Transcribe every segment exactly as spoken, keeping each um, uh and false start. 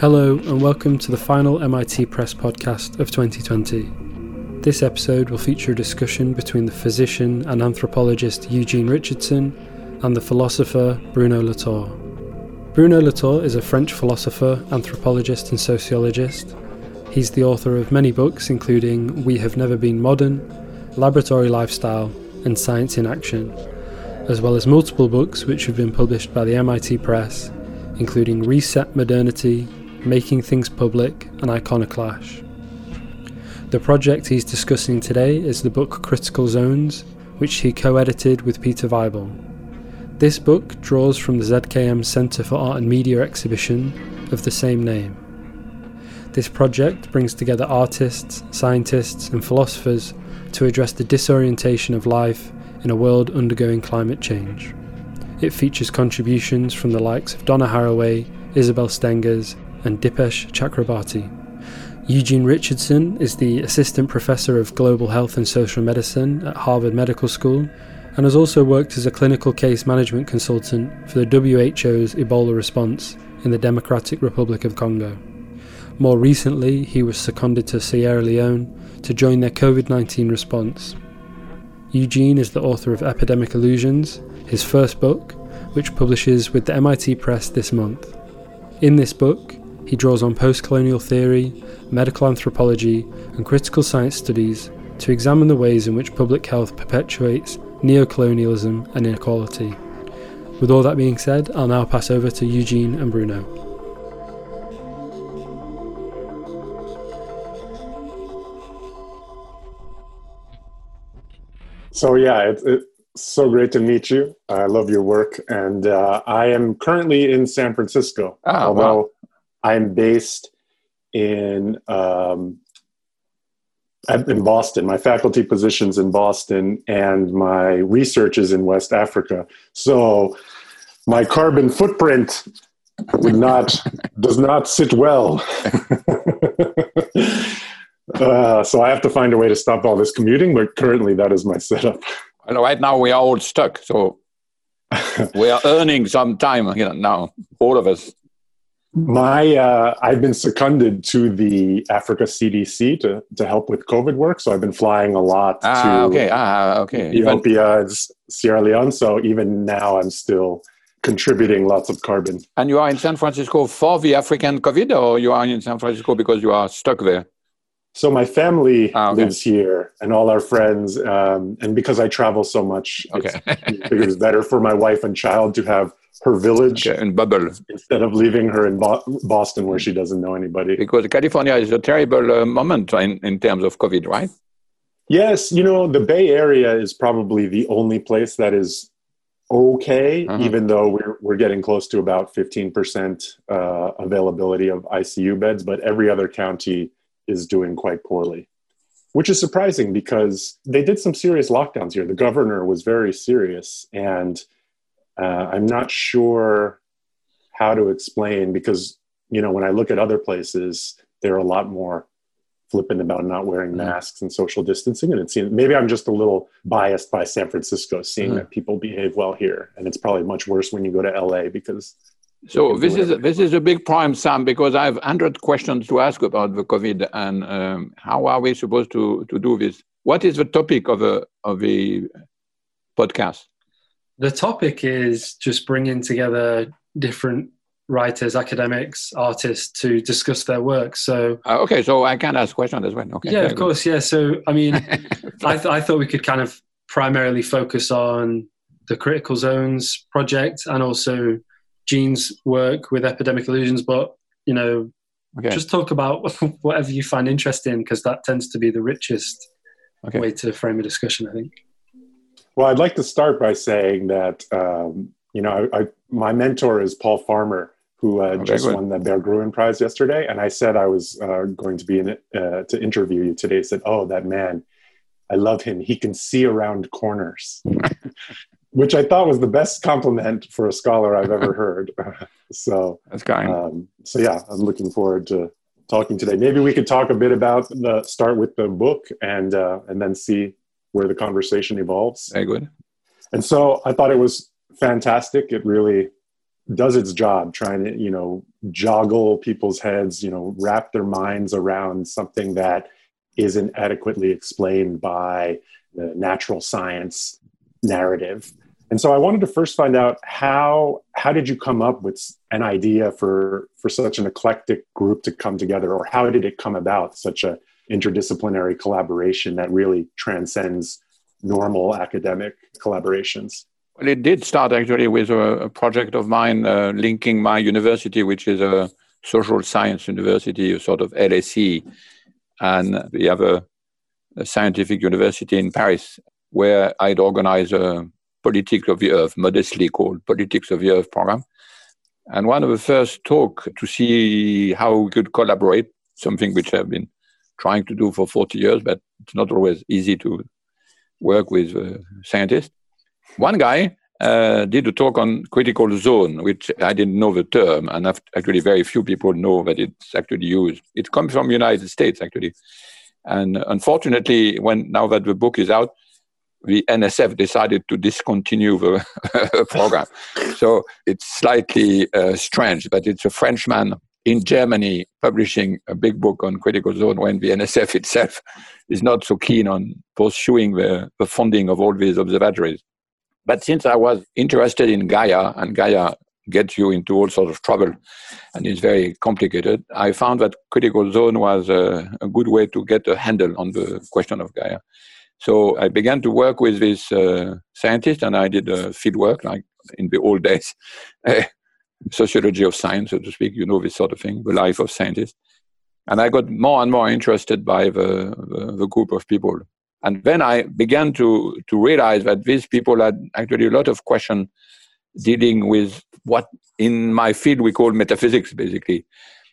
Hello and welcome to the final M I T Press podcast of twenty twenty. This episode will feature a discussion between the physician and anthropologist Eugene Richardson and the philosopher Bruno Latour. Bruno Latour is a French philosopher, anthropologist and sociologist. He's the author of many books including We Have Never Been Modern, Laboratory Lifestyle and Science in Action, as well as multiple books which have been published by the M I T Press, including Reset Modernity, Making Things Public and Iconoclash. The project he's discussing today is the book Critical Zones, which he co-edited with Peter Weibel. This book draws from the Z K M Center for Art and Media exhibition of the same name. This project brings together artists, scientists and philosophers to address the disorientation of life in a world undergoing climate change. It features contributions from the likes of Donna Haraway, Isabel Stengers and Dipesh Chakrabarty. Eugene Richardson is the Assistant Professor of Global Health and Social Medicine at Harvard Medical School and has also worked as a clinical case management consultant for the W H O's Ebola response in the Democratic Republic of Congo. More recently, he was seconded to Sierra Leone to join their covid nineteen response. Eugene is the author of Epidemic Illusions, his first book, which publishes with the M I T Press this month. In this book, he draws on post-colonial theory, medical anthropology, and critical science studies to examine the ways in which public health perpetuates neocolonialism and inequality. With all that being said, I'll now pass over to Eugene and Bruno. So yeah, it's it, so great to meet you. I love your work, and uh, I am currently in San Francisco, oh, although wow. I'm based in um, in Boston. My faculty position's in Boston, and my research is in West Africa. So my carbon footprint would not does not sit well. Uh, so I have to find a way to stop all this commuting, but currently that is my setup. And right now we are all stuck, so we are earning some time, you know, now, all of us. My, uh, I've been seconded to the Africa C D C to, to help with COVID work, so I've been flying a lot ah, to okay. Ah, okay. Ethiopia and Sierra Leone, so even now I'm still contributing lots of carbon. And you are in San Francisco for the African COVID, or you are in San Francisco because you are stuck there? So my family oh, okay. lives here, and all our friends, um, and because I travel so much, okay. it's, it was better for my wife and child to have her village okay, in bubble instead of leaving her in Bo- Boston where she doesn't know anybody. Because California is a terrible uh, moment in, in terms of COVID, right? Yes, you know, the Bay Area is probably the only place that is okay, uh-huh. even though we're we're getting close to about fifteen percent uh, availability of I C U beds, but every other county is doing quite poorly, which is surprising because they did some serious lockdowns here. The governor was very serious, and uh, I'm not sure how to explain because, you know, when I look at other places, they're a lot more flippant about not wearing masks and social distancing. And it seems maybe I'm just a little biased by San Francisco, seeing mm. that people behave well here. And it's probably much worse when you go to L A because... So this is this is a big problem, Sam, because I have one hundred questions to ask about the COVID and um, how are we supposed to, to do this? What is the topic of the, of the podcast? The topic is just bringing together different writers, academics, artists to discuss their work. So uh, okay, so I can ask questions as well. Okay, yeah, of course, yeah. So I mean, I th- I thought we could kind of primarily focus on the Critical Zones project and also Gene's work with Epidemic Illusions, but, you know, okay. just talk about whatever you find interesting because that tends to be the richest okay. way to frame a discussion, I think. Well, I'd like to start by saying that, um, you know, I, I, my mentor is Paul Farmer, who uh, okay, just good. won the Bear Gruen Prize yesterday, and I said I was uh, going to be in it, uh, to interview you today. I said, oh, that man, I love him. He can see around corners. Which I thought was the best compliment for a scholar I've ever heard. so, That's kind. Um, so yeah, I'm looking forward to talking today. Maybe we could talk a bit about the start with the book and uh, and then see where the conversation evolves. Very good. And so I thought it was fantastic. It really does its job trying to, you know, joggle people's heads, you know, wrap their minds around something that isn't adequately explained by the natural science narrative. And so I wanted to first find out how how did you come up with an idea for, for such an eclectic group to come together, or how did it come about, such a interdisciplinary collaboration that really transcends normal academic collaborations? Well, it did start actually with a, a project of mine uh, linking my university, which is a social science university, a sort of L S E, and we have a, a scientific university in Paris, where I'd organize a Politics of the Earth, modestly called Politics of the Earth program. And one of the first talk to see how we could collaborate, something which I've been trying to do for forty years, but it's not always easy to work with uh, scientists. One guy uh, did a talk on critical zone, which I didn't know the term, and actually very few people know that it's actually used. It comes from the United States, actually. And unfortunately, when now that the book is out, the N S F decided to discontinue the program. So it's slightly uh, strange, but it's a Frenchman in Germany publishing a big book on critical zone when the N S F itself is not so keen on pursuing the, the funding of all these observatories. But since I was interested in Gaia, and Gaia gets you into all sorts of trouble and is very complicated, I found that critical zone was a, a good way to get a handle on the question of Gaia. So I began to work with this uh, scientist, and I did uh, field work, like in the old days, uh, sociology of science, so to speak, you know, this sort of thing, the life of scientists. And I got more and more interested by the, the, the group of people. And then I began to, to realize that these people had actually a lot of questions dealing with what in my field we call metaphysics, basically.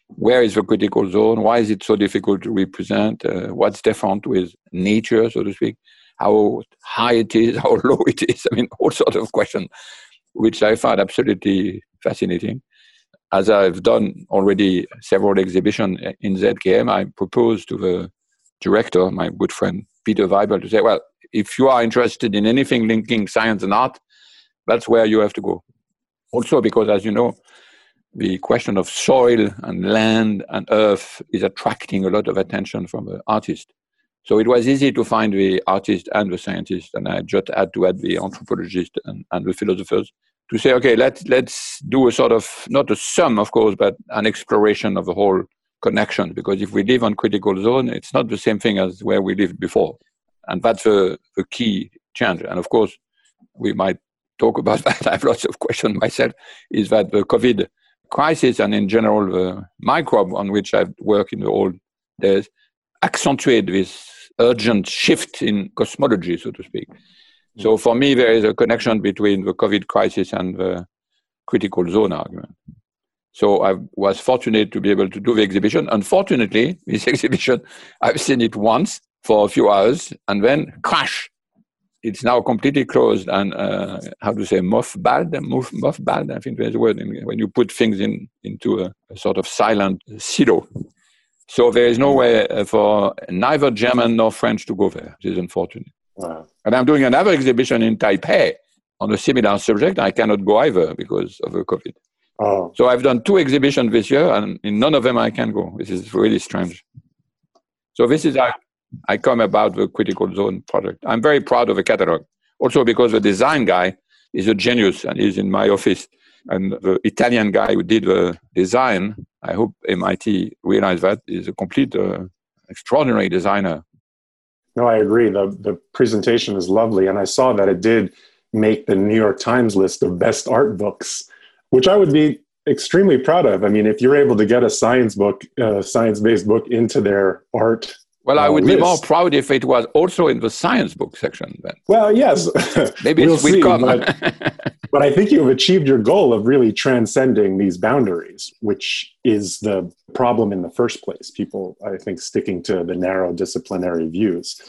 Where is the critical zone? Why is it so difficult to represent? Uh, what's different with nature, so to speak? How high it is, how low it is? I mean, all sorts of questions, which I found absolutely fascinating. As I've done already several exhibitions in Z K M, I proposed to the director, my good friend Peter Weibel, to say, well, if you are interested in anything linking science and art, that's where you have to go. Also because, as you know, the question of soil and land and earth is attracting a lot of attention from the artist. So it was easy to find the artist and the scientist, and I just had to add the anthropologist and, and the philosophers to say, okay, let's, let's do a sort of, not a sum, of course, but an exploration of the whole connection. Because if we live on critical zone, it's not the same thing as where we lived before. And that's a, a key change. And of course, we might talk about that. I have lots of questions myself, is that the COVID crisis, and in general the microbe on which I've worked in the old days, accentuate this urgent shift in cosmology, so to speak. Mm-hmm. So for me, there is a connection between the COVID crisis and the critical zone argument. So I was fortunate to be able to do the exhibition. Unfortunately, this exhibition, I've seen it once for a few hours, and then crash. It's now completely closed and, uh, how to say, mothballed, mothballed, I think there's a word, in, when you put things in into a, a sort of silent silo. So there is no way for neither German nor French to go there. It is unfortunate. Wow. And I'm doing another exhibition in Taipei on a similar subject. I cannot go either because of the COVID. Oh. So I've done two exhibitions this year, and in none of them I can go. This is really strange. So this is our... I come about the critical zone project. I'm very proud of the catalog. Also because the design guy is a genius and is in my office. And the Italian guy who did the design, I hope M I T realized that, is a complete uh, extraordinary designer. No, I agree. The, the presentation is lovely. And I saw that it did make the New York Times list of best art books, which I would be extremely proud of. I mean, if you're able to get a science book, uh, science-based book into their art. Well, I would uh, be more proud if it was also in the science book section. Then. Well, yes. Maybe we'll see, come. But, but I think you've achieved your goal of really transcending these boundaries, which is the problem in the first place. People, I think, sticking to the narrow disciplinary views.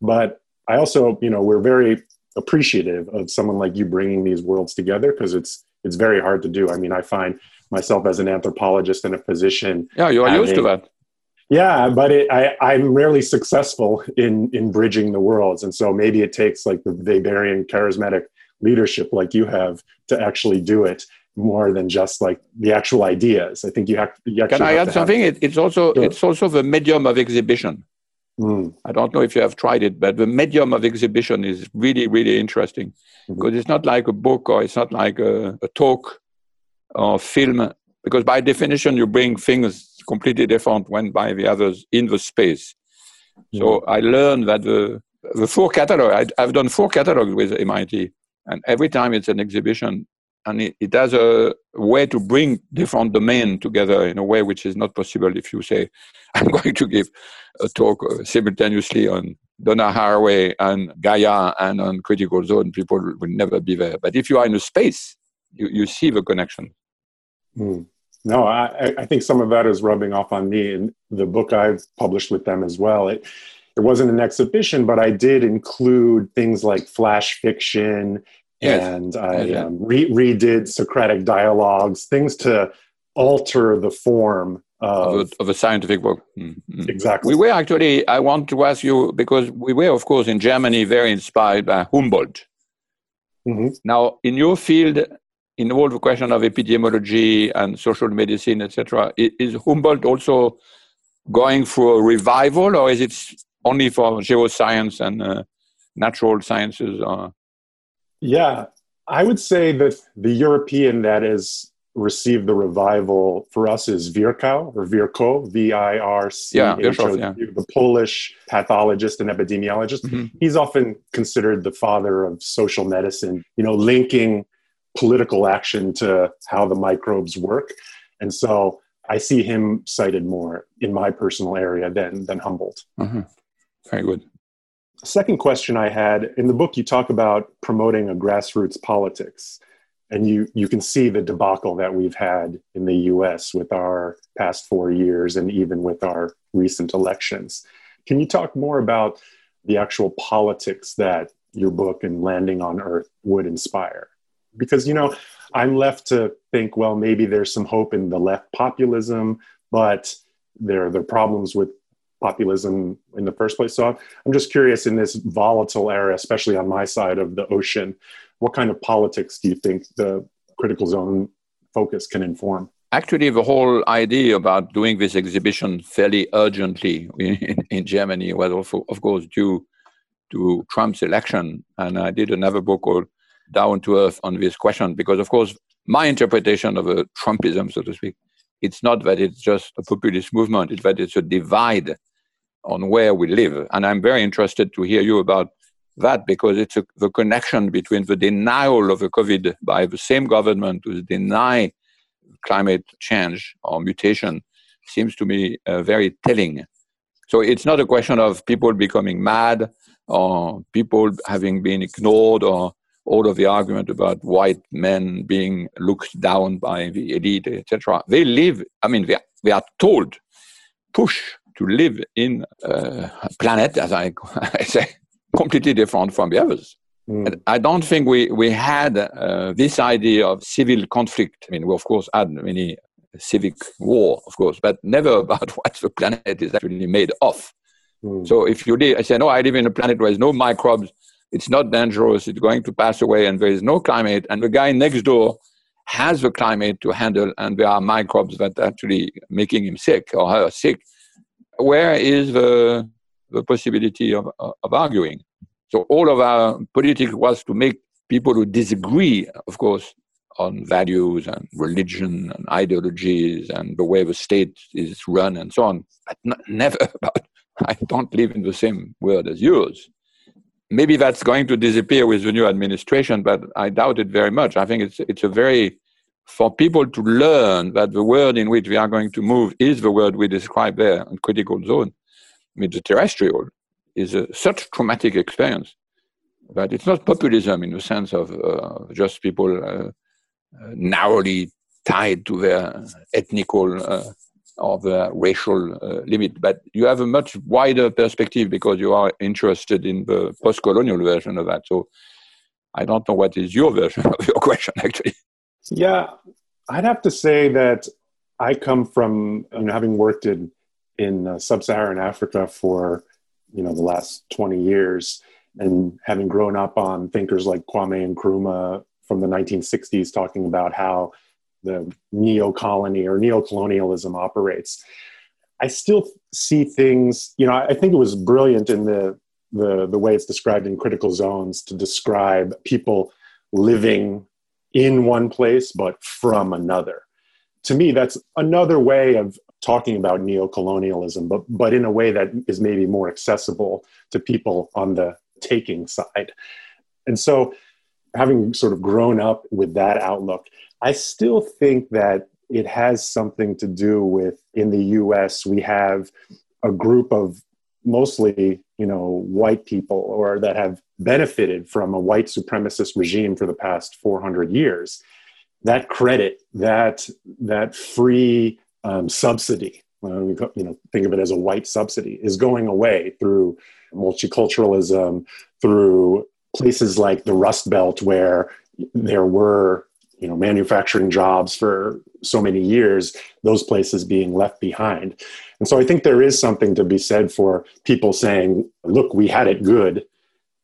But I also, you know, we're very appreciative of someone like you bringing these worlds together, because it's it's very hard to do. I mean, I find myself as an anthropologist in a position. Yeah, you are used to that. Yeah, but it, I, I'm rarely successful in, in bridging the worlds. And so maybe it takes like the Weberian charismatic leadership like you have to actually do it more than just like the actual ideas. I think you have. You actually Can I add something? It, it's also sure. it's also the medium of exhibition. Mm. I don't know if you have tried it, but the medium of exhibition is really, really interesting because mm-hmm. it's not like a book or it's not like a, a talk or film. Because by definition, you bring things completely different one by the others in the space. Mm-hmm. So I learned that the the four catalogs, I've done four catalogs with M I T, and every time it's an exhibition, and it, it has a way to bring different domains together in a way which is not possible if you say, I'm going to give a talk simultaneously on Donna Haraway and Gaia and on Critical Zone. People will never be there. But if you are in a space, you, you see the connection. Mm. No, I, I think some of that is rubbing off on me and the book I've published with them as well. It, it wasn't an exhibition, but I did include things like flash fiction, yes. and I okay. um, re- redid Socratic dialogues, things to alter the form of, of, a, of a scientific book. Mm-hmm. Exactly. We were actually, I want to ask you, because we were, of course, in Germany, very inspired by Humboldt. Mm-hmm. Now, in your field, in all the question of epidemiology and social medicine, et cetera, is Humboldt also going for a revival, or is it only for geoscience and uh, natural sciences? Or? Yeah, I would say that the European that has received the revival for us is Virchow, or Virchow, V I R C H O W, yeah, yeah. the Polish pathologist and epidemiologist. Mm-hmm. He's often considered the father of social medicine, you know, linking political action to how the microbes work. And so I see him cited more in my personal area than, than Humboldt. Mm-hmm. Very good. Second question I had, in the book you talk about promoting a grassroots politics, and you, you can see the debacle that we've had in the U S with our past four years and even with our recent elections. Can you talk more about the actual politics that your book and Landing on Earth would inspire? Because, you know, I'm left to think, well, maybe there's some hope in the left populism, but there are the problems with populism in the first place. So I'm just curious, in this volatile era, especially on my side of the ocean, what kind of politics do you think the Critical Zone focus can inform? Actually, the whole idea about doing this exhibition fairly urgently in, in Germany was, also, of course, due to Trump's election. And I did another book called Down to Earth on this question, because of course, my interpretation of a Trumpism, so to speak, it's not that it's just a populist movement, it's that it's a divide on where we live. And I'm very interested to hear you about that, because it's a, the connection between the denial of the COVID by the same government to deny climate change or mutation seems to me uh, very telling. So it's not a question of people becoming mad or people having been ignored or all of the argument about white men being looked down by the elite, et cetera. They live, I mean, they, they are told, push to live in a planet, as I, I say, completely different from the others. Mm. And I don't think we, we had uh, this idea of civil conflict. I mean, we, of course, had many civic war, of course, but never about what the planet is actually made of. Mm. So if you live, I say, no, I live in a planet where there's no microbes, it's not dangerous, it's going to pass away, and there is no climate. And the guy next door has the climate to handle, and there are microbes that are actually making him sick or her sick. Where is the, the possibility of, of arguing? So all of our politics was to make people who disagree, of course, on values and religion and ideologies and the way the state is run and so on, but not, never about, I don't live in the same world as yours. Maybe that's going to disappear with the new administration, but I doubt it very much. I think it's it's a very, for people to learn that the world in which we are going to move is the world we describe there in Critical Zone. I mean, the terrestrial is a, such traumatic experience that it's not populism in the sense of uh, just people uh, narrowly tied to their ethnical uh, or the racial uh, limit, but you have a much wider perspective because you are interested in the post-colonial version of that. So I don't know what is your version of your question, actually. Yeah, I'd have to say that I come from, you know, having worked in, in uh, sub-Saharan Africa for, you know, the last twenty years, and having grown up on thinkers like Kwame Nkrumah, from the nineteen sixties talking about how the neo-colony or neo-colonialism operates. I still see things, you know, I think it was brilliant in the, the, the way it's described in Critical Zones to describe people living in one place, but from another. To me, that's another way of talking about neocolonialism, but, but in a way that is maybe more accessible to people on the taking side. And so having sort of grown up with that outlook, I still think that it has something to do with, in the U S, we have a group of mostly, you know, white people or that have benefited from a white supremacist regime for the past four hundred years. That credit, that, that free um, subsidy, well, you know, think of it as a white subsidy, is going away through multiculturalism, through places like the Rust Belt, where there were, you know, manufacturing jobs for so many years, those places being left behind. And so I think there is something to be said for people saying, look, we had it good,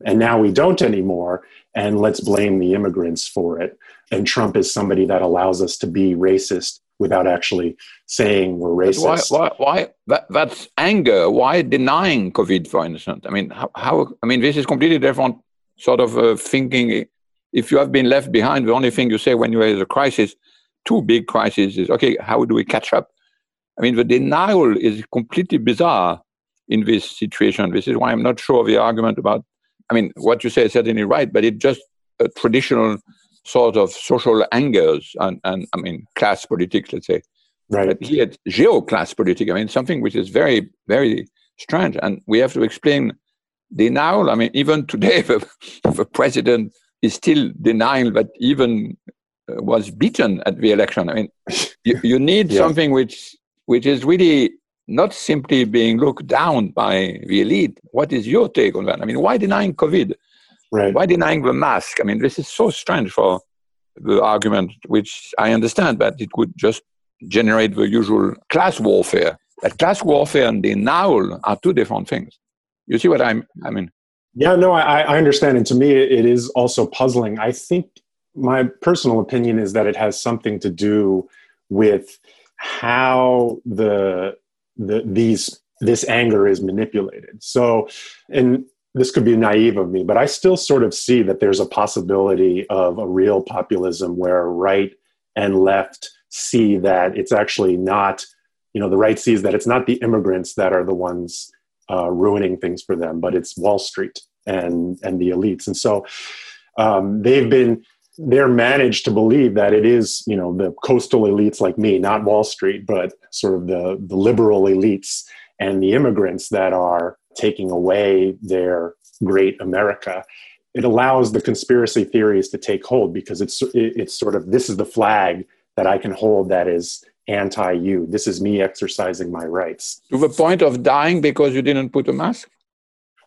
and now we don't anymore, and let's blame the immigrants for it. And Trump is somebody that allows us to be racist without actually saying we're racist. Why, why, why that, that's anger. Why denying COVID, for instance? I mean, how, how I mean, this is completely different sort of uh, thinking. If you have been left behind, the only thing you say when you have a crisis, two big crises, is, okay, how do we catch up? I mean, the denial is completely bizarre in this situation. This is why I'm not sure the argument about, I mean, what you say is certainly right, but it's just a traditional sort of social angers and, and I mean, class politics, let's say. Right. But here it's geo-class politics. I mean, something which is very, very strange. And we have to explain denial. I mean, even today, the, the president is still denying that even uh, was beaten at the election. I mean, you, you need yeah. something which which is really not simply being looked down by the elite. What is your take on that? I mean, why denying COVID? Right. Why denying the mask? I mean, this is so strange for the argument, which I understand, but it could just generate the usual class warfare. But class warfare and denial are two different things. You see what I'm, I mean? Yeah, no, I, I understand. And to me, it is also puzzling. I think my personal opinion is that it has something to do with how the, the these this anger is manipulated. So, and this could be naive of me, but I still sort of see that there's a possibility of a real populism where right and left see that it's actually not, you know, the right sees that it's not the immigrants that are the ones Uh, ruining things for them, but it's Wall Street and and the elites. And so um, they've been, they're managed to believe that it is, you know, the coastal elites like me, not Wall Street, but sort of the, the liberal elites and the immigrants that are taking away their great America. It allows the conspiracy theories to take hold because it's it's sort of, this is the flag that I can hold that is anti-you. This is me exercising my rights. To the point of dying because you didn't put a mask?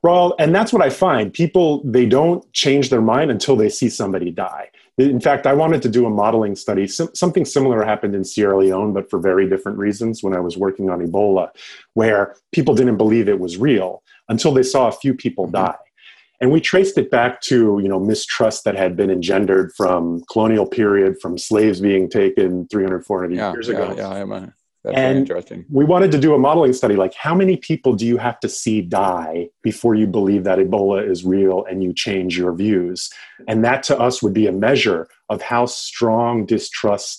Well, and that's what I find. People, they don't change their mind until they see somebody die. In fact, I wanted to do a modeling study. Some, something similar happened in Sierra Leone, but for very different reasons when I was working on Ebola, where people didn't believe it was real until they saw a few people mm-hmm. die. And we traced it back to, you know, mistrust that had been engendered from colonial period, from slaves being taken three hundred, four hundred yeah, years yeah, ago. Yeah, yeah, man. That's very interesting. We wanted to do a modeling study, like how many people do you have to see die before you believe that Ebola is real and you change your views? And that to us would be a measure of how strong distrust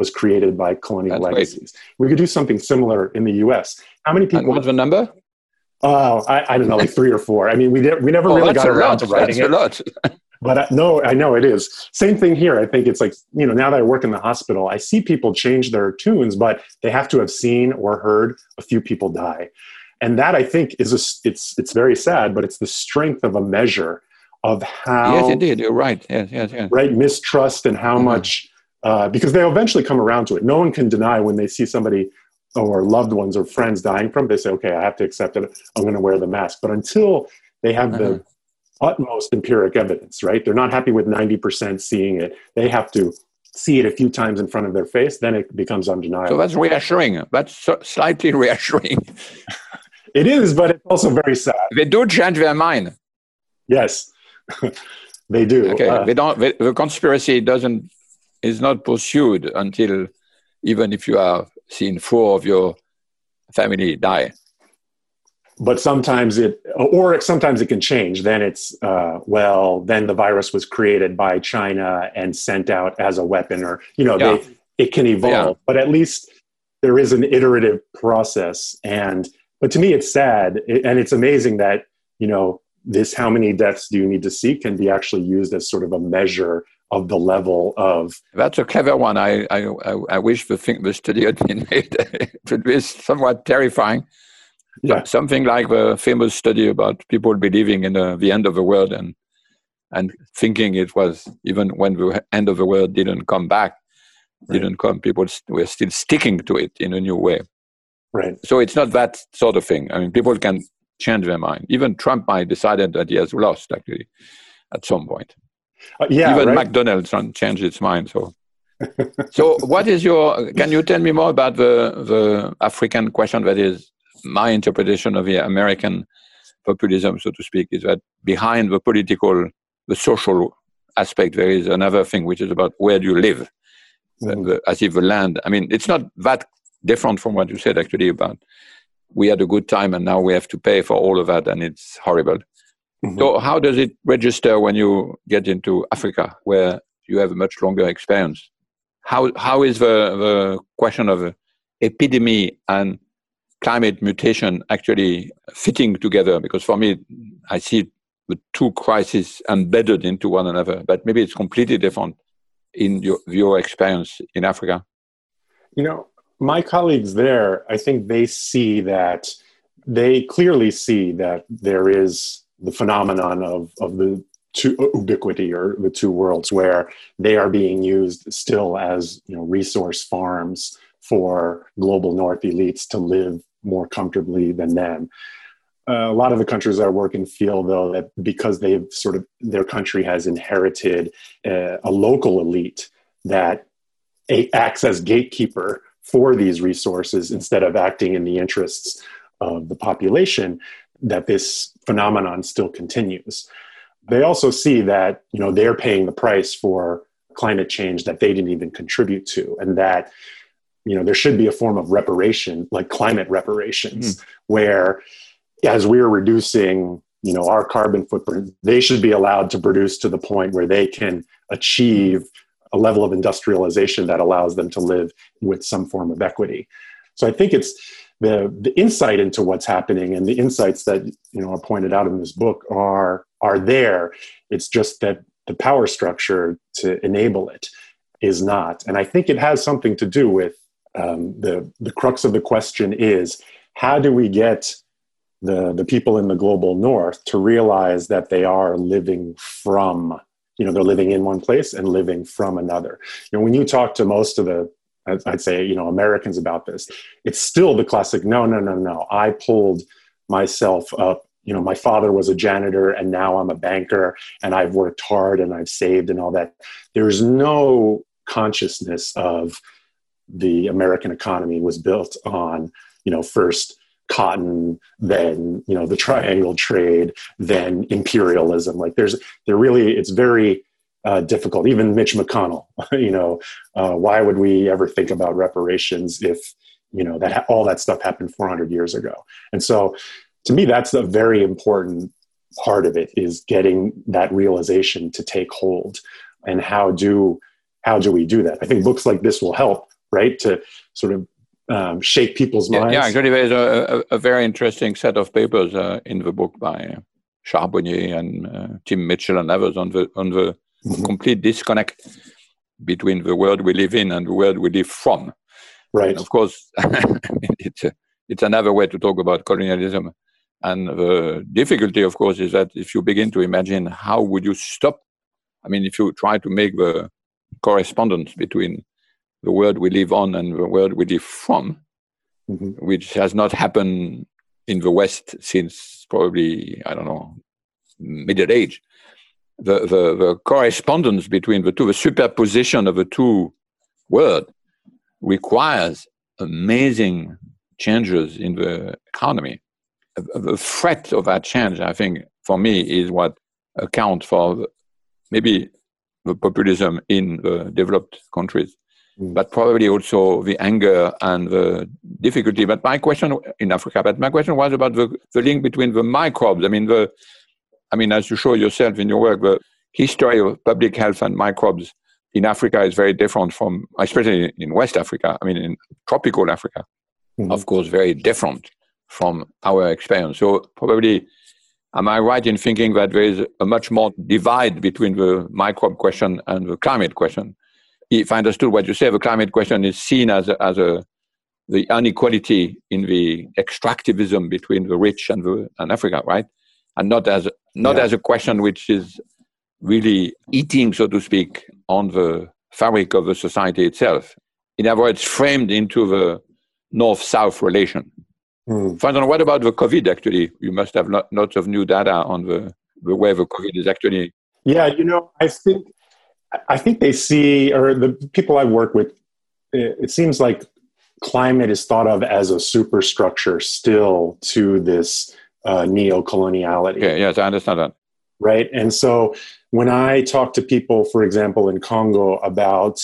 was created by colonial That's legacies. Great. We could do something similar in the U S. How many people? And what's the number? Oh, I, I don't know, like three or four. I mean, we did, we never oh, really got around lot. to writing that's it. That's a lot. But I, no, I know it is. Same thing here. I think it's like, you know, now that I work in the hospital, I see people change their tunes, but they have to have seen or heard a few people die. And that, I think, is a, it's it's very sad, but it's the strength of a measure of how... Yes, indeed. You're right. Yes, yes, yes. Right, mistrust and how mm-hmm. much... Uh, because they'll eventually come around to it. No one can deny when they see somebody or loved ones or friends dying from, they say, okay, I have to accept it. I'm going to wear the mask. But until they have uh-huh. the utmost empiric evidence, right? They're not happy with ninety percent seeing it. They have to see it a few times in front of their face. Then it becomes undeniable. So that's reassuring. That's so slightly reassuring. It is, but it's also very sad. They do change their mind. Yes. They do. Okay. Uh, they don't. They, the conspiracy doesn't is not pursued until, even if you have seen four of your family die. But sometimes it, or sometimes it can change. Then it's, uh, well, then the virus was created by China and sent out as a weapon, or, you know, yeah. they, it can evolve. Yeah. But at least there is an iterative process. And, but to me, it's sad. It, and it's amazing that, you know, this, how many deaths do you need to see, can be actually used as sort of a measure of the level of... That's a clever one. I I, I wish the, thing, the study had been made. It was somewhat terrifying. Yeah. Something like the famous study about people believing in uh, the end of the world and and thinking it was, even when the end of the world didn't come back, right. didn't come, people st- were still sticking to it in a new way. Right. So it's not that sort of thing. I mean, people can change their mind. Even Trump might have decided that he has lost, actually, at some point. Uh, yeah, even right? McDonald's changed its mind. So, so what is your... Can you tell me more about the, the African question that is... My interpretation of the American populism, so to speak, is that behind the political, the social aspect, there is another thing, which is about where do you live, mm-hmm. the, as if the land. I mean, it's not that different from what you said, actually, about we had a good time and now we have to pay for all of that and it's horrible. Mm-hmm. So how does it register when you get into Africa, where you have a much longer experience? How How is the, the question of epidemic and climate mutation actually fitting together? Because for me, I see the two crises embedded into one another, but maybe it's completely different in your, your experience in Africa. You know, my colleagues there, I think they see that, they clearly see that there is the phenomenon of, of the two ubiquity, or the two worlds, where they are being used still as, you know, resource farms for global North elites to live more comfortably than them. Uh, a lot of the countries I work in feel, though, that because they've sort of, their country has inherited uh, a local elite that a- acts as gatekeeper for these resources instead of acting in the interests of the population, that this phenomenon still continues. They also see that, you know, they're paying the price for climate change that they didn't even contribute to, and that, you know, there should be a form of reparation, like climate reparations, mm. where as we're reducing, you know, our carbon footprint, they should be allowed to produce to the point where they can achieve a level of industrialization that allows them to live with some form of equity. So I think it's the the insight into what's happening, and the insights that, you know, are pointed out in this book are are there. It's just that the power structure to enable it is not. And I think it has something to do with Um, the, the crux of the question is, how do we get the, the people in the global north to realize that they are living from, you know, they're living in one place and living from another? You know, when you talk to most of the, I'd say, you know, Americans about this, it's still the classic, no, no, no, no, I pulled myself up. You know, my father was a janitor and now I'm a banker and I've worked hard and I've saved and all that. There's no consciousness of, the American economy was built on, you know, first cotton, then, you know, the triangle trade, then imperialism. Like there's, there really, it's very uh, difficult. Even Mitch McConnell, you know, uh, why would we ever think about reparations if, you know, that all that stuff happened four hundred years ago? And so to me, that's a very important part of it, is getting that realization to take hold. And how do, how do we do that? I think books like this will help, right, to sort of um, shake people's minds. Yeah, yeah, actually, there's a, a, a very interesting set of papers uh, in the book by Charbonnier and uh, Tim Mitchell and others on the on the mm-hmm. complete disconnect between the world we live in and the world we live from. Right. And of course, it's a, it's another way to talk about colonialism. And the difficulty, of course, is that if you begin to imagine how would you stop, I mean, if you try to make the correspondence between the world we live on and the world we live from, mm-hmm. which has not happened in the West since probably, I don't know, Middle Age. The, the, the correspondence between the two, the superposition of the two worlds, requires amazing changes in the economy. The threat of that change, I think, for me, is what accounts for maybe the populism in the developed countries, mm. but probably also the anger and the difficulty. But my question in Africa, but my question was about the, the link between the microbes. I mean, the, I mean, as you show yourself in your work, the history of public health and microbes in Africa is very different from, especially in West Africa, I mean, in tropical Africa, mm-hmm. of course, very different from our experience. So probably, am I right in thinking that there is a much more divide between the microbe question and the climate question? If I understood what you say, the climate question is seen as a, as a the inequality in the extractivism between the rich and the and Africa, right? And not as not yeah. as a question which is really eating, so to speak, on the fabric of the society itself. In other words, framed into the north-south relation. Mm. For example, what about the COVID, actually? You must have lot, lots of new data on the, the way the COVID is actually... Yeah, you know, I think I think they see, or the people I work with, it, it seems like climate is thought of as a superstructure still to this uh, neo-coloniality. Yeah, yes, I understand that. Right? And so when I talk to people, for example, in Congo about...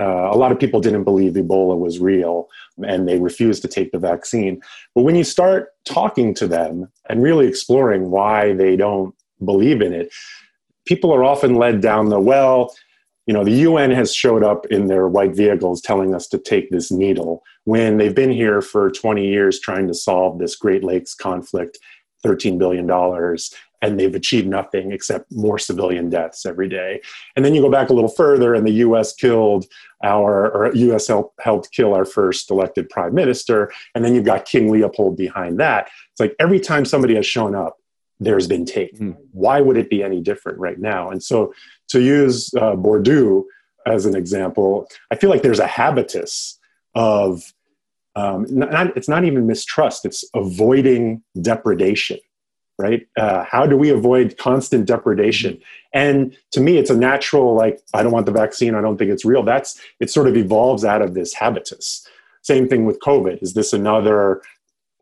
Uh, a lot of people didn't believe Ebola was real, and they refused to take the vaccine. But when you start talking to them and really exploring why they don't believe in it, people are often led down the, well, you know, the U N has showed up in their white vehicles telling us to take this needle when they've been here for twenty years trying to solve this Great Lakes conflict, thirteen billion dollars, and they've achieved nothing except more civilian deaths every day. And then you go back a little further, and the U S killed our, or U S helped, helped kill our first elected prime minister. And then you've got King Leopold behind that. It's like every time somebody has shown up, there's been take. Mm. Why would it be any different right now? And so to use uh, Bourdieu as an example, I feel like there's a habitus of, um, not, it's not even mistrust, it's avoiding depredation. Right? Uh, how do we avoid constant depredation? And to me, it's a natural, like, I don't want the vaccine. I don't think it's real. That's, it sort of evolves out of this habitus. Same thing with COVID. Is this another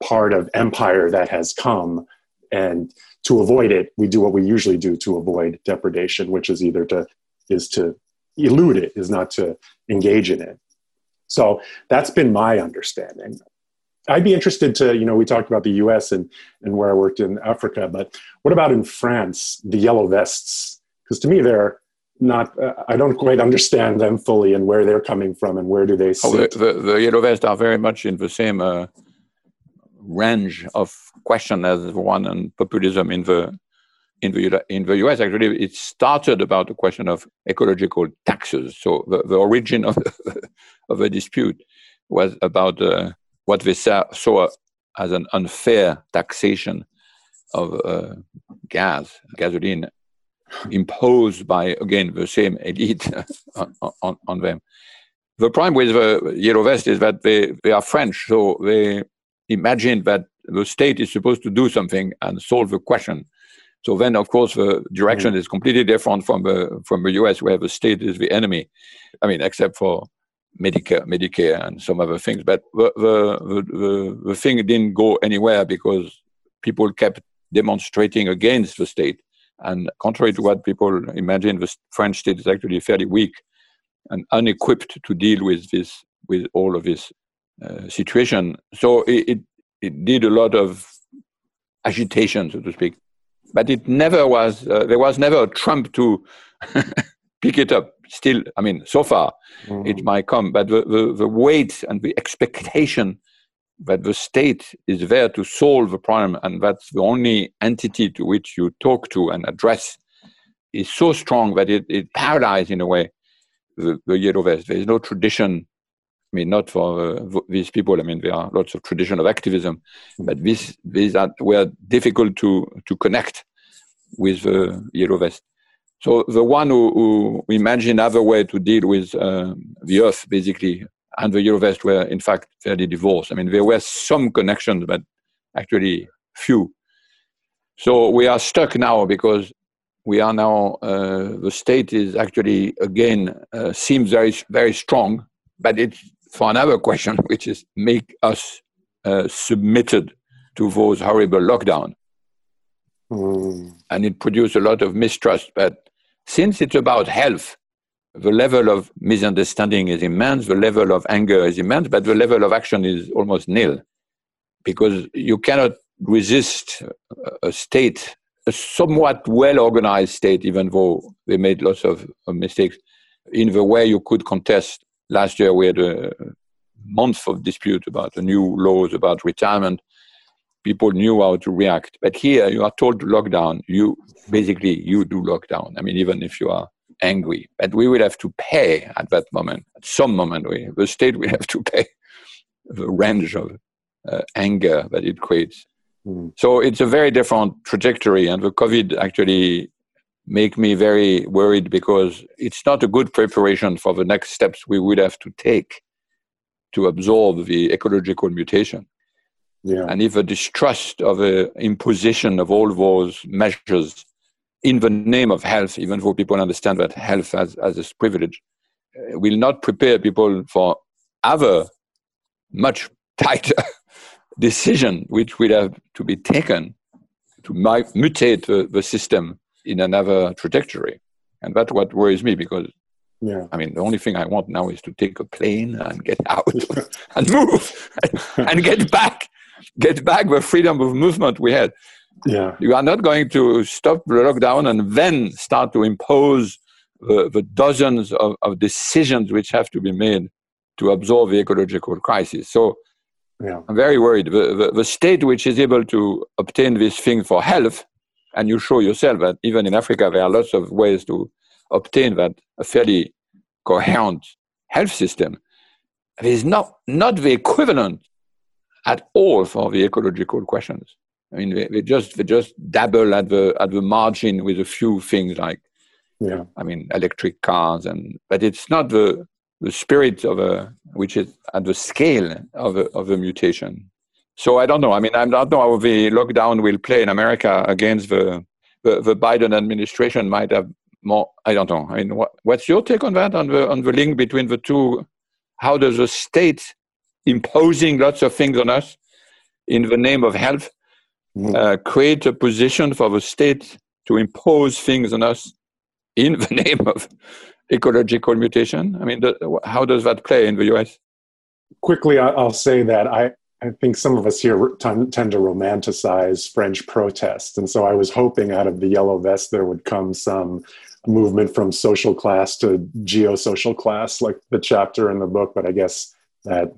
part of empire that has come? And to avoid it, we do what we usually do to avoid depredation, which is either to, is to elude it, is not to engage in it. So that's been my understanding. I'd be interested to, you know, we talked about the U S and, and where I worked in Africa, but what about in France, the Yellow Vests? Because to me, they're not, uh, I don't quite understand them fully and where they're coming from and where do they sit. Oh, the, the, the Yellow Vests are very much in the same uh, range of question as the one on populism in the, in, the, in the U S. Actually, it started about the question of ecological taxes. So the, the origin of the, of the dispute was about... Uh, what they saw as an unfair taxation of uh, gas, gasoline, imposed by, again, the same elite on, on, on them. The problem with the Yellow Vest is that they, they are French, so they imagine that the state is supposed to do something and solve the question. So then, of course, the direction mm-hmm. is completely different from the, from the U S, where the state is the enemy. I mean, except for Medicare, Medicare, and some other things, but the, the the the thing didn't go anywhere because people kept demonstrating against the state. And contrary to what people imagine, the French state is actually fairly weak and unequipped to deal with this, with all of this uh, situation. So it, it it did a lot of agitation, so to speak, but it never was. Uh, there was never a Trump to pick it up. Still, I mean, so far, mm-hmm. it might come, but the, the, the weight and the expectation that the state is there to solve the problem, and that's the only entity to which you talk to and address, is so strong that it, it paralyzed, in a way, the, the Yellow Vest. There is no tradition, I mean, not for uh, these people. I mean, there are lots of tradition of activism, mm-hmm. but this, these are, were difficult to, to connect with the Yellow Vest. So the one who, who imagined other way to deal with uh, the Earth, basically, and the Yellow Vest were, in fact, fairly divorced. I mean, there were some connections, but actually few. So we are stuck now because we are now, uh, the state is actually, again, uh, seems very, very strong, but it's for another question, which is make us uh, submitted to those horrible lockdowns. Mm. And it produced a lot of mistrust, but Since it's about health, the level of misunderstanding is immense, the level of anger is immense, but the level of action is almost nil, because you cannot resist a state, a somewhat well-organized state, even though they made lots of, of mistakes, in the way you could contest. Last year we had a month of dispute about the new laws about retirement. People knew how to react. But here you are told to lockdown. You basically, you do lockdown. I mean, even if you are angry. But we will have to pay at that moment. At some moment, we, the state will have to pay the range of uh, anger that it creates. Mm. So it's a very different trajectory. And the COVID actually make me very worried, because it's not a good preparation for the next steps we would have to take to absorb the ecological mutation. Yeah. And if a distrust of an imposition of all those measures in the name of health, even though people understand that health as, as a privilege, uh, will not prepare people for other much tighter decision which will have to be taken to mi- mutate the, the system in another trajectory. And that's what worries me, because yeah. I mean, the only thing I want now is to take a plane and get out and move and, and get back. Get back the freedom of movement we had. Yeah. You are not going to stop the lockdown and then start to impose the, the dozens of, of decisions which have to be made to absorb the ecological crisis. So yeah. I'm very worried. The, the, the state which is able to obtain this thing for health, and you show yourself that even in Africa there are lots of ways to obtain that, a fairly coherent health system, it is not, not the equivalent at all for the ecological questions. I mean, they, they just they just dabble at the at the margin with a few things like, yeah. I mean, electric cars, and but it's not the the spirit of a which is at the scale of a, of a mutation. So I don't know. I mean, I don't know how the lockdown will play in America against the the, the Biden administration. Might have more. I don't know. I mean, what, what's your take on that? On the on the link between the two? How does the state imposing lots of things on us in the name of health, mm. uh, create a position for the state to impose things on us in the name of ecological mutation? I mean, the, how does that play in the U S? Quickly, I'll say that I, I think some of us here t- tend to romanticize French protest. And so I was hoping out of the Yellow Vest there would come some movement from social class to geosocial class, like the chapter in the book, but I guess that...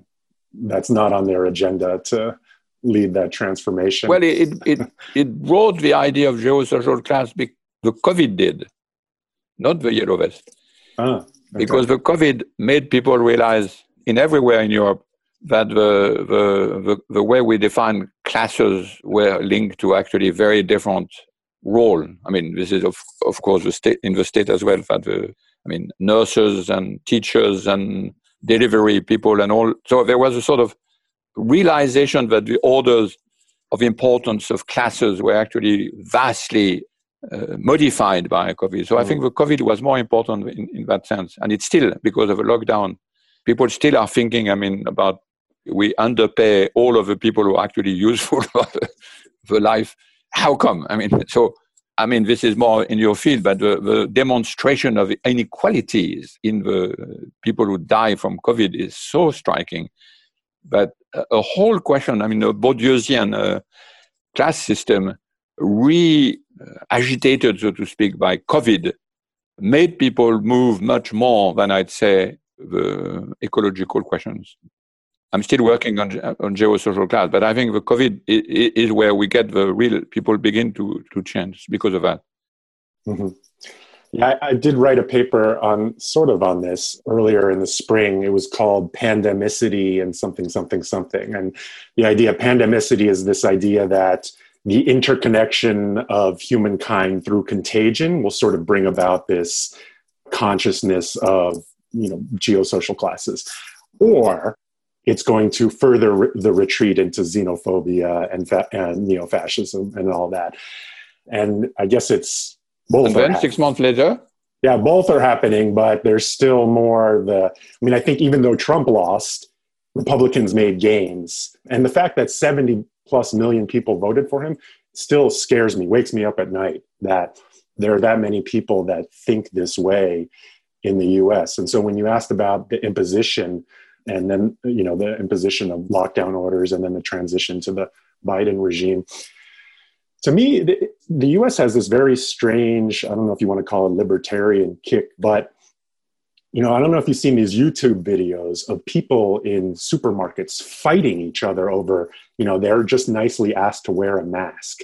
that's not on their agenda to lead that transformation. Well, it it, it brought the idea of geosocial class, be- the COVID did, not the Yellow Vest. Ah, okay. Because the COVID made people realize in everywhere in Europe that the, the, the, the way we define classes were linked to actually very different role. I mean, this is, of, of course, the state, in the state as well, that the, I mean, nurses and teachers and delivery people and all. So there was a sort of realization that the orders of importance of classes were actually vastly uh, modified by COVID. So mm. I think the COVID was more important in, in that sense. And it's still, because of the lockdown, people still are thinking, I mean, about we underpay all of the people who are actually useful for life. How come? I mean, so, I mean, this is more in your field, but the, the demonstration of inequalities in the people who die from COVID is so striking. But a whole question, I mean, a Bourdieusian uh, class system re-agitated, so to speak, by COVID, made people move much more than I'd say the ecological questions. I'm still working on on geosocial class, but I think the COVID is, is where we get the real people begin to, to change because of that. Mm-hmm. Yeah, I, I did write a paper on sort of on this earlier in the spring. It was called Pandemicity and something, something, something. And the idea of pandemicity is this idea that the interconnection of humankind through contagion will sort of bring about this consciousness of, you know, geosocial classes. Or it's going to further re- the retreat into xenophobia and, fa- and neo-fascism and all that. And I guess it's both. And then six months later? Yeah, both are happening, but there's still more the... I mean, I think even though Trump lost, Republicans made gains. And the fact that seventy plus million people voted for him still scares me, wakes me up at night, that there are that many people that think this way in the U S. And so when you asked about the imposition and then, you know, the imposition of lockdown orders and then the transition to the Biden regime, to me, the, the U S has this very strange, I don't know if you want to call it libertarian kick, but, you know, I don't know if you've seen these YouTube videos of people in supermarkets fighting each other over, you know, they're just nicely asked to wear a mask.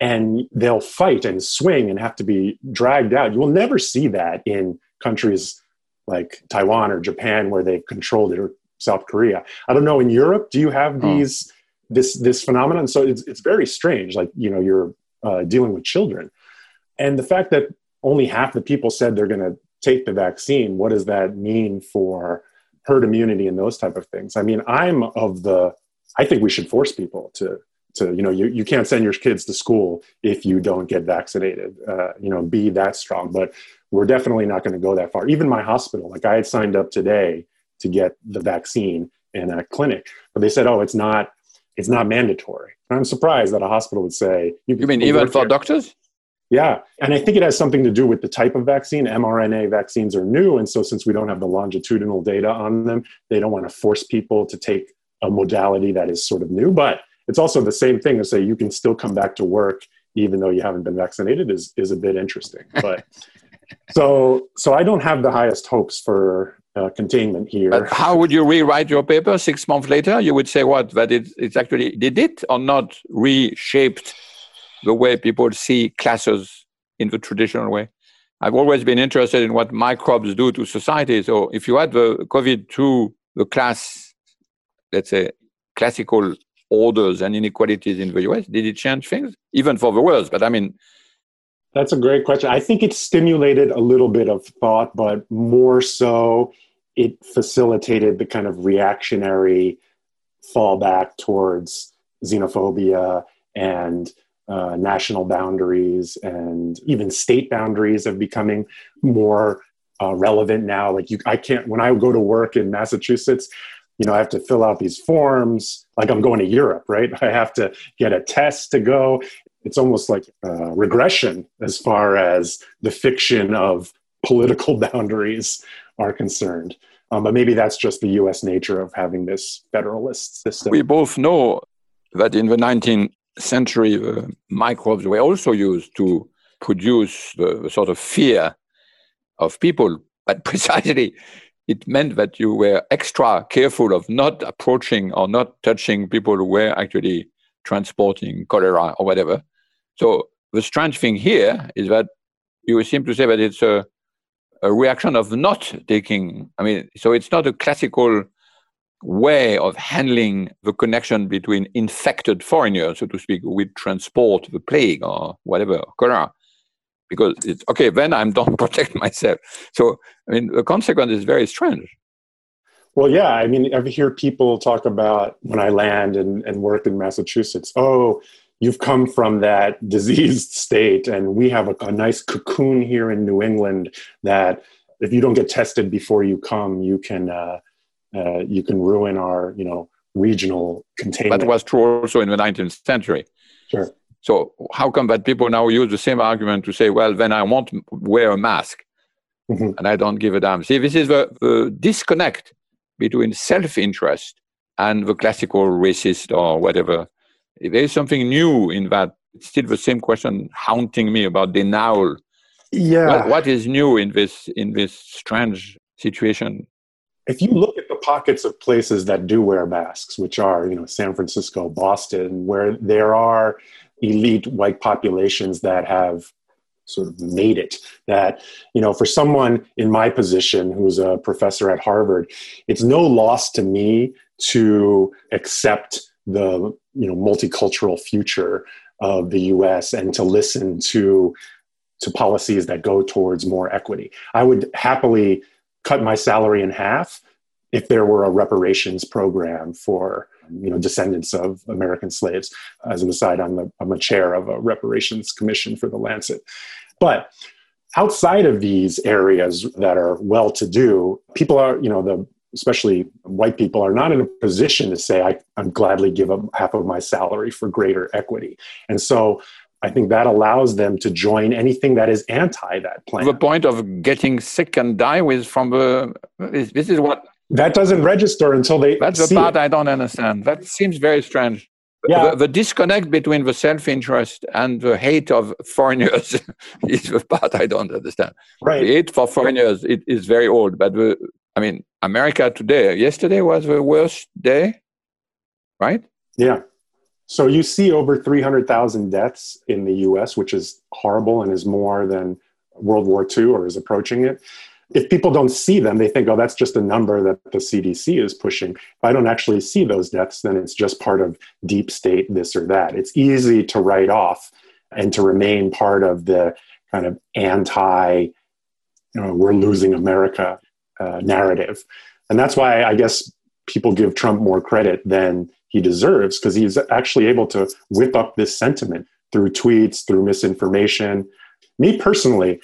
And they'll fight and swing and have to be dragged out. You will never see that in countries like Taiwan or Japan where they've controlled it, or South Korea. I don't know, in Europe, do you have these... Oh. This this phenomenon, so it's it's very strange. Like, you know, you're uh, dealing with children, and the fact that only half the people said they're going to take the vaccine. What does that mean for herd immunity and those type of things? I mean, I'm of the I think we should force people to to you know you you can't send your kids to school if you don't get vaccinated. Uh, you know, be that strong, but we're definitely not going to go that far. Even my hospital, like I had signed up today to get the vaccine in a clinic, but they said, oh, it's not. It's not mandatory. I'm surprised that a hospital would say... You, you mean even for doctors? Yeah. And I think it has something to do with the type of vaccine. mRNA vaccines are new. And so since we don't have the longitudinal data on them, they don't want to force people to take a modality that is sort of new. But it's also the same thing to say you can still come back to work even though you haven't been vaccinated is, is a bit interesting. But so, so I don't have the highest hopes for... Uh, containment here. But how would you rewrite your paper six months later? You would say what? That it, it's actually, did it or not reshaped the way people see classes in the traditional way? I've always been interested in what microbes do to society. So if you add the COVID to the class, let's say, classical orders and inequalities in the U S, did it change things? Even for the worse, but I mean... That's a great question. I think it stimulated a little bit of thought, but more so it facilitated the kind of reactionary fallback towards xenophobia and uh, national boundaries and even state boundaries of becoming more uh, relevant now. Like you, I can't, when I go to work in Massachusetts, you know, I have to fill out these forms, like I'm going to Europe, right? I have to get a test to go. It's almost like uh, regression as far as the fiction of political boundaries are concerned. Um, but maybe that's just the U S nature of having this federalist system. We both know that in the nineteenth century, uh, microbes were also used to produce the, the sort of fear of people. But precisely, it meant that you were extra careful of not approaching or not touching people who were actually transporting cholera or whatever. So the strange thing here is that you seem to say that it's a, a reaction of not taking, I mean, so it's not a classical way of handling the connection between infected foreigners, so to speak, who would transport the plague or whatever, cholera, because it's, okay, then I don't protect myself. So, I mean, the consequence is very strange. Well, yeah, I mean, I hear people talk about when I land and, and work in Massachusetts, oh, you've come from that diseased state and we have a, a nice cocoon here in New England that if you don't get tested before you come, you can uh, uh, you can ruin our, you know, regional containment. That was true also in the nineteenth century. Sure. So how come that people now use the same argument to say, well, then I won't wear a mask mm-hmm. and I don't give a damn. See, this is the, the disconnect between self-interest and the classical racist or whatever. If there is something new in that, it's still the same question haunting me about denial. Yeah. What, what is new in this in this strange situation? If you look at the pockets of places that do wear masks, which are, you know, San Francisco, Boston, where there are elite white populations that have sort of made it, that, you know, for someone in my position who's a professor at Harvard, it's no loss to me to accept the, you know, multicultural future of the U S and to listen to to policies that go towards more equity. I would happily cut my salary in half if there were a reparations program for, you know, descendants of American slaves. As an aside, I'm a, I'm a chair of a reparations commission for the Lancet. But outside of these areas that are well-to-do, people are, you know, the especially white people are not in a position to say, I, I'd gladly give up half of my salary for greater equity. And so I think that allows them to join anything that is anti that plan. The point of getting sick and die with from the, this is what... That doesn't register until they That's see the part it. I don't understand. That seems very strange. Yeah. The, the disconnect between the self-interest and the hate of foreigners is the part I don't understand. Right. The hate for foreigners it is very old, but the, I mean, America today, yesterday was the worst day, right? Yeah. So you see over three hundred thousand deaths in the U S, which is horrible and is more than World War Two or is approaching it. If people don't see them, they think, oh, that's just a number that the C D C is pushing. If I don't actually see those deaths, then it's just part of deep state, this or that. It's easy to write off and to remain part of the kind of anti, you know, we're losing America uh, narrative. And that's why I guess people give Trump more credit than he deserves, because he's actually able to whip up this sentiment through tweets, through misinformation. Me personally,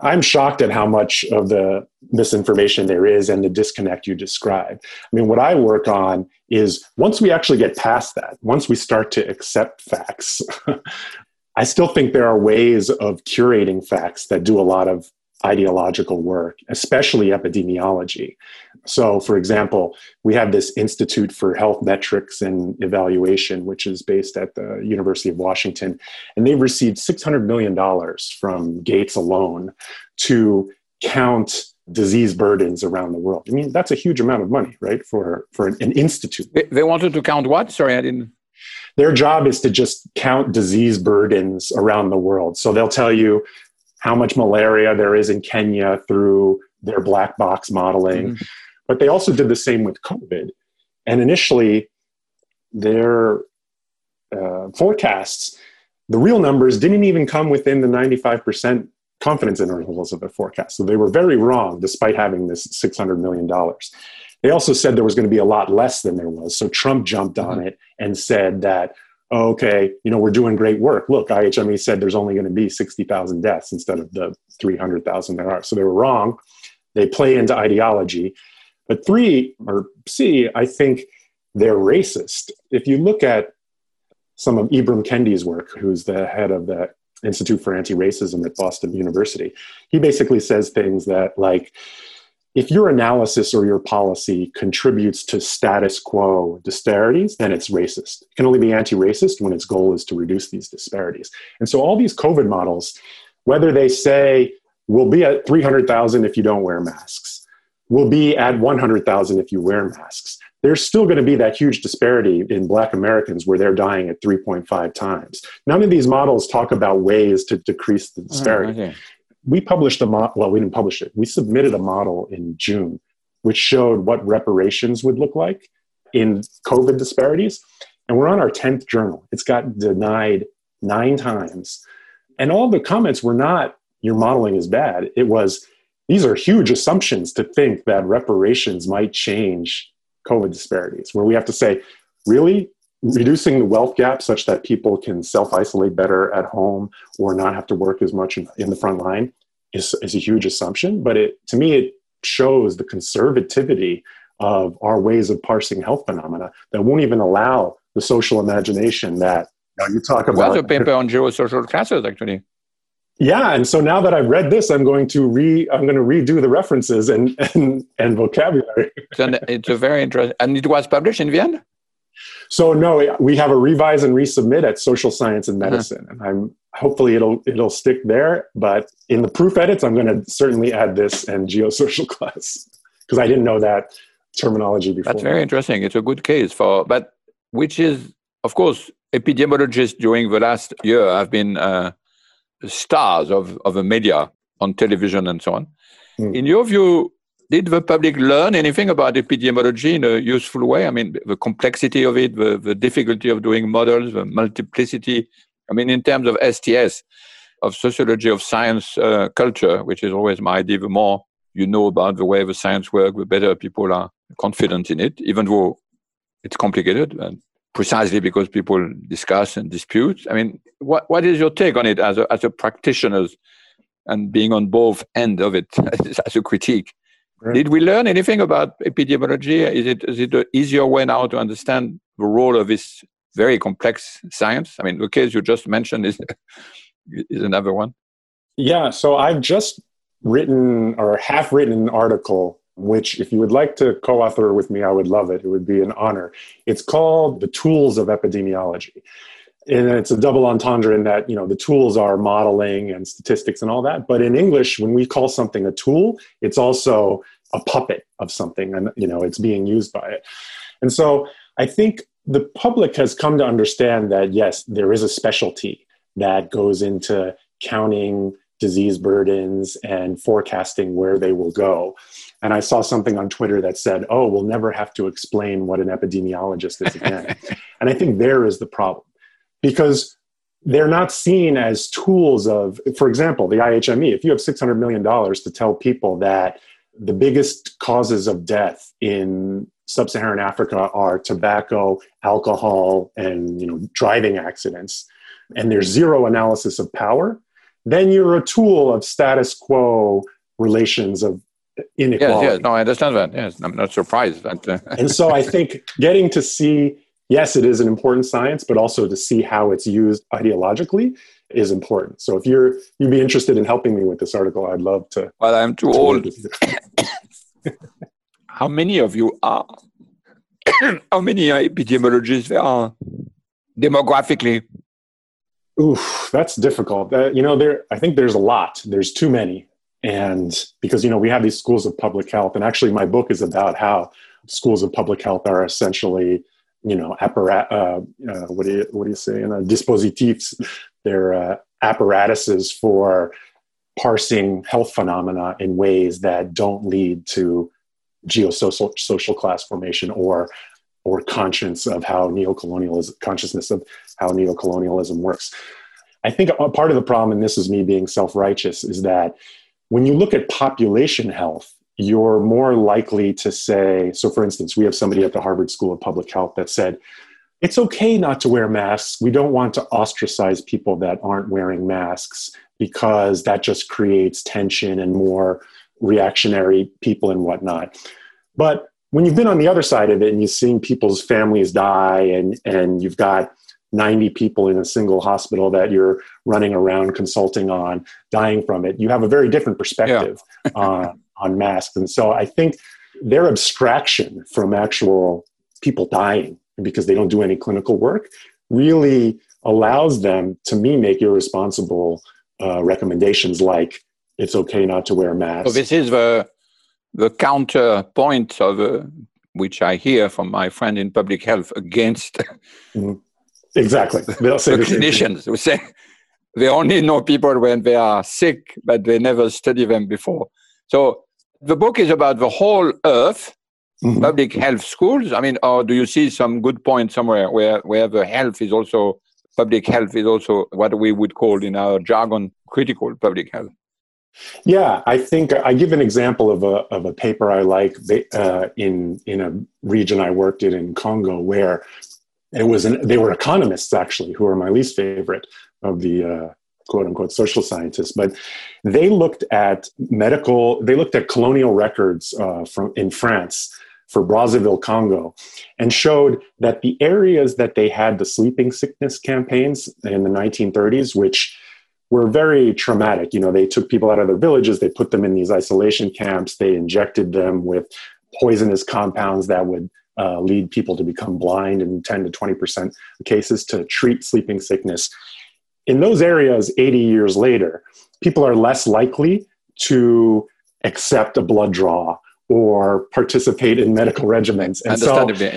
I'm shocked at how much of the misinformation there is and the disconnect you describe. I mean, what I work on is once we actually get past that, once we start to accept facts, I still think there are ways of curating facts that do a lot of ideological work, especially epidemiology. So, for example, we have this Institute for Health Metrics and Evaluation, which is based at the University of Washington, and they've received six hundred million dollars from Gates alone to count disease burdens around the world. I mean, that's a huge amount of money, right, for, for an, an institute. They, they wanted to count what? Sorry, I didn't... Their job is to just count disease burdens around the world. So they'll tell you how much malaria there is in Kenya through their black box modeling. Mm-hmm. But they also did the same with COVID. And initially, their uh, forecasts, the real numbers didn't even come within the ninety-five percent confidence intervals of their forecast. So they were very wrong, despite having this six hundred million dollars. They also said there was going to be a lot less than there was. So Trump jumped on mm-hmm. it and said that, okay, you know, we're doing great work. Look, I H M E said there's only going to be sixty thousand deaths instead of the three hundred thousand there are. So they were wrong. They play into ideology. But three, or C, I think they're racist. If you look at some of Ibram Kendi's work, who's the head of the Institute for Anti-Racism at Boston University, he basically says things that, like, if your analysis or your policy contributes to status quo disparities, then it's racist. It can only be anti-racist when its goal is to reduce these disparities. And so all these COVID models, whether they say we'll be at three hundred thousand if you don't wear masks, we'll be at one hundred thousand if you wear masks, there's still going to be that huge disparity in Black Americans where they're dying at three point five times. None of these models talk about ways to decrease the disparity. Oh, okay. We published a model, well, we didn't publish it. We submitted a model in June, which showed what reparations would look like in COVID disparities. And we're on our tenth journal. It's got denied nine times. And all the comments were not, your modeling is bad. It was, these are huge assumptions to think that reparations might change COVID disparities, where we have to say, really? Reducing the wealth gap such that people can self-isolate better at home or not have to work as much in, in the front line is, is a huge assumption. But it, to me, it shows the conservativity of our ways of parsing health phenomena that won't even allow the social imagination that you, know, you talk about. Well, a paper on geosocial classes, actually. Yeah, and so now that I've read this, I'm going to re I'm going to redo the references and and, and vocabulary. And it's a very interesting, and it was published in Vienna. So no, we have a revise and resubmit at Social Science and Medicine, uh-huh. and I'm hopefully it'll it'll stick there. But in the proof edits, I'm going to certainly add this and geosocial class because I didn't know that terminology before. That's very interesting. It's a good case for, but which is of course epidemiologists during the last year have been uh, stars of of the media on television and so on. Mm. In your view, did the public learn anything about epidemiology in a useful way? I mean, the complexity of it, the, the difficulty of doing models, the multiplicity. I mean, in terms of S T S, of sociology of science uh, culture, which is always my idea, the more you know about the way the science works, the better people are confident in it, even though it's complicated, and precisely because people discuss and dispute. I mean, what what is your take on it as a, as a practitioner and being on both ends of it as a critique? Right. Did we learn anything about epidemiology? Is it is it an easier way now to understand the role of this very complex science? I mean, the case you just mentioned is is another one. Yeah, so I've just written or half written an article, which if you would like to co-author with me, I would love it. It would be an honor. It's called The Tools of Epidemiology. And it's a double entendre in that, you know, the tools are modeling and statistics and all that. But in English, when we call something a tool, it's also a puppet of something and, you know, it's being used by it. And so I think the public has come to understand that, yes, there is a specialty that goes into counting disease burdens and forecasting where they will go. And I saw something on Twitter that said, oh, we'll never have to explain what an epidemiologist is again. And I think there is the problem, because they're not seen as tools of, for example, the I H M E. If you have six hundred million dollars to tell people that the biggest causes of death in sub-Saharan Africa are tobacco, alcohol, and, you know, driving accidents, and there's zero analysis of power, then you're a tool of status quo relations of inequality. Yes, yes. No, I understand that. Yes, I'm not surprised. That, uh... and so I think getting to see, yes, it is an important science, but also to see how it's used ideologically is important. So if you're, you'd be interested in helping me with this article, I'd love to. Well, I'm too to old. How many of you are, how many epidemiologists there are demographically? Oof, that's difficult. Uh, you know, there. I think there's a lot. There's too many. And because, you know, we have these schools of public health, and actually my book is about how schools of public health are essentially, you know, apparat. Uh, uh, what do you what do you say? You know, dispositifs. They're uh, apparatuses for parsing health phenomena in ways that don't lead to geosocial social class formation or or conscience of how neocolonialism, consciousness of how neocolonialism works. I think a part of the problem, and this is me being self-righteous, is that when you look at population health, you're more likely to say, so for instance, we have somebody at the Harvard School of Public Health that said, it's okay not to wear masks. We don't want to ostracize people that aren't wearing masks because that just creates tension and more reactionary people and whatnot. But when you've been on the other side of it and you've seen people's families die and, and you've got ninety people in a single hospital that you're running around consulting on, dying from it, you have a very different perspective yeah. on, on masks. And so I think their abstraction from actual people dying, because they don't do any clinical work, really allows them, to me, make irresponsible uh, recommendations like, it's okay not to wear masks. So this is the the counterpoint of uh, which I hear from my friend in public health against. Mm-hmm. Exactly, they'll say the clinicians who say they only know people when they are sick, but they never study them before. So the book is about the whole earth, mm-hmm. public health schools. I mean, or do you see some good point somewhere where where the health is also public health is also what we would call in our jargon critical public health? Yeah, I think I give an example of a of a paper I like uh, in in a region I worked in in Congo, where it was an, they were economists actually, who are my least favorite of the uh, quote unquote social scientists, but they looked at medical they looked at colonial records uh, from in France for Brazzaville, Congo, and showed that the areas that they had the sleeping sickness campaigns in the nineteen thirties, which were very traumatic. You know, they took people out of their villages, they put them in these isolation camps, they injected them with poisonous compounds that would uh, lead people to become blind in ten to twenty percent of cases, to treat sleeping sickness. In those areas, eighty years later, people are less likely to accept a blood draw or participate in medical regimens. And so,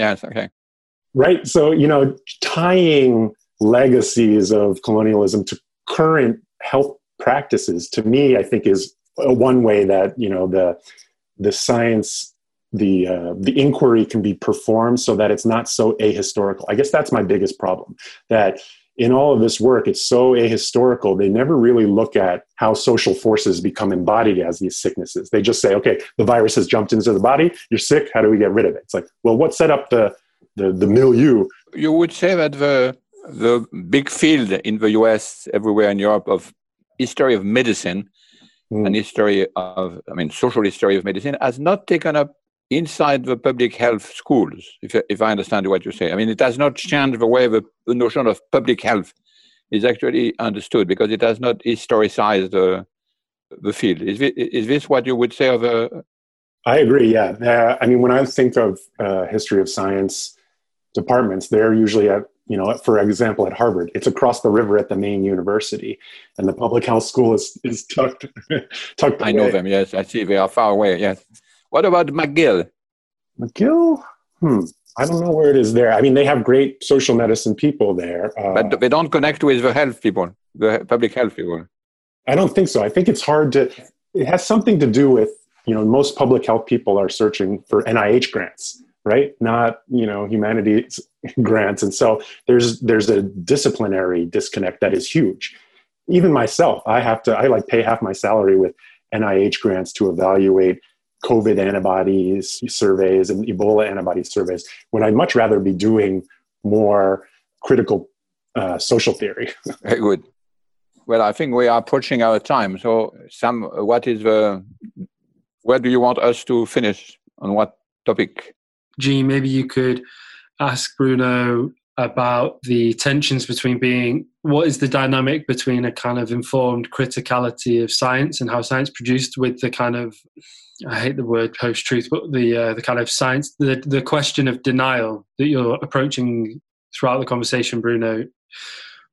yes, okay. Right, so, you know, tying legacies of colonialism to current health practices, to me, I think, is one way that, you know, the the science, the uh, the inquiry can be performed so that it's not so ahistorical. I guess that's my biggest problem, that in all of this work, it's so ahistorical. They never really look at how social forces become embodied as these sicknesses. They just say, okay, the virus has jumped into the body, you're sick, how do we get rid of it? It's like, well, what set up the the, the milieu? You would say that the The big field in the U S, everywhere in Europe, of history of medicine mm. and history of, I mean, social history of medicine has not taken up inside the public health schools, if, if I understand what you say. I mean, it has not changed the way the, the notion of public health is actually understood, because it has not historicized uh, the field. Is this, is this what you would say of a... I agree, yeah. Uh, I mean, when I think of uh, history of science departments, they're usually at, you know, for example, at Harvard, it's across the river at the main university, and the public health school is, is tucked, tucked away. I know them, yes. I see they are far away, yes. What about McGill? McGill? Hmm. I don't know where it is there. I mean, they have great social medicine people there. Uh, but they don't connect with the health people, the public health people. I don't think so. I think it's hard to, it has something to do with, you know, most public health people are searching for N I H grants, right? Not, you know, humanities grants. And so there's, there's a disciplinary disconnect that is huge. Even myself, I have to, I like pay half my salary with N I H grants to evaluate COVID antibodies surveys and Ebola antibody surveys, when I'd much rather be doing more critical uh, social theory. Very good. Well, I think we are approaching our time. So, Sam, what is the, where do you want us to finish? On what topic? Jean, maybe you could ask Bruno about the tensions between being, what is the dynamic between a kind of informed criticality of science and how science produced with the kind of, I hate the word post-truth, but the uh, the kind of science, the the question of denial that you're approaching throughout the conversation, Bruno.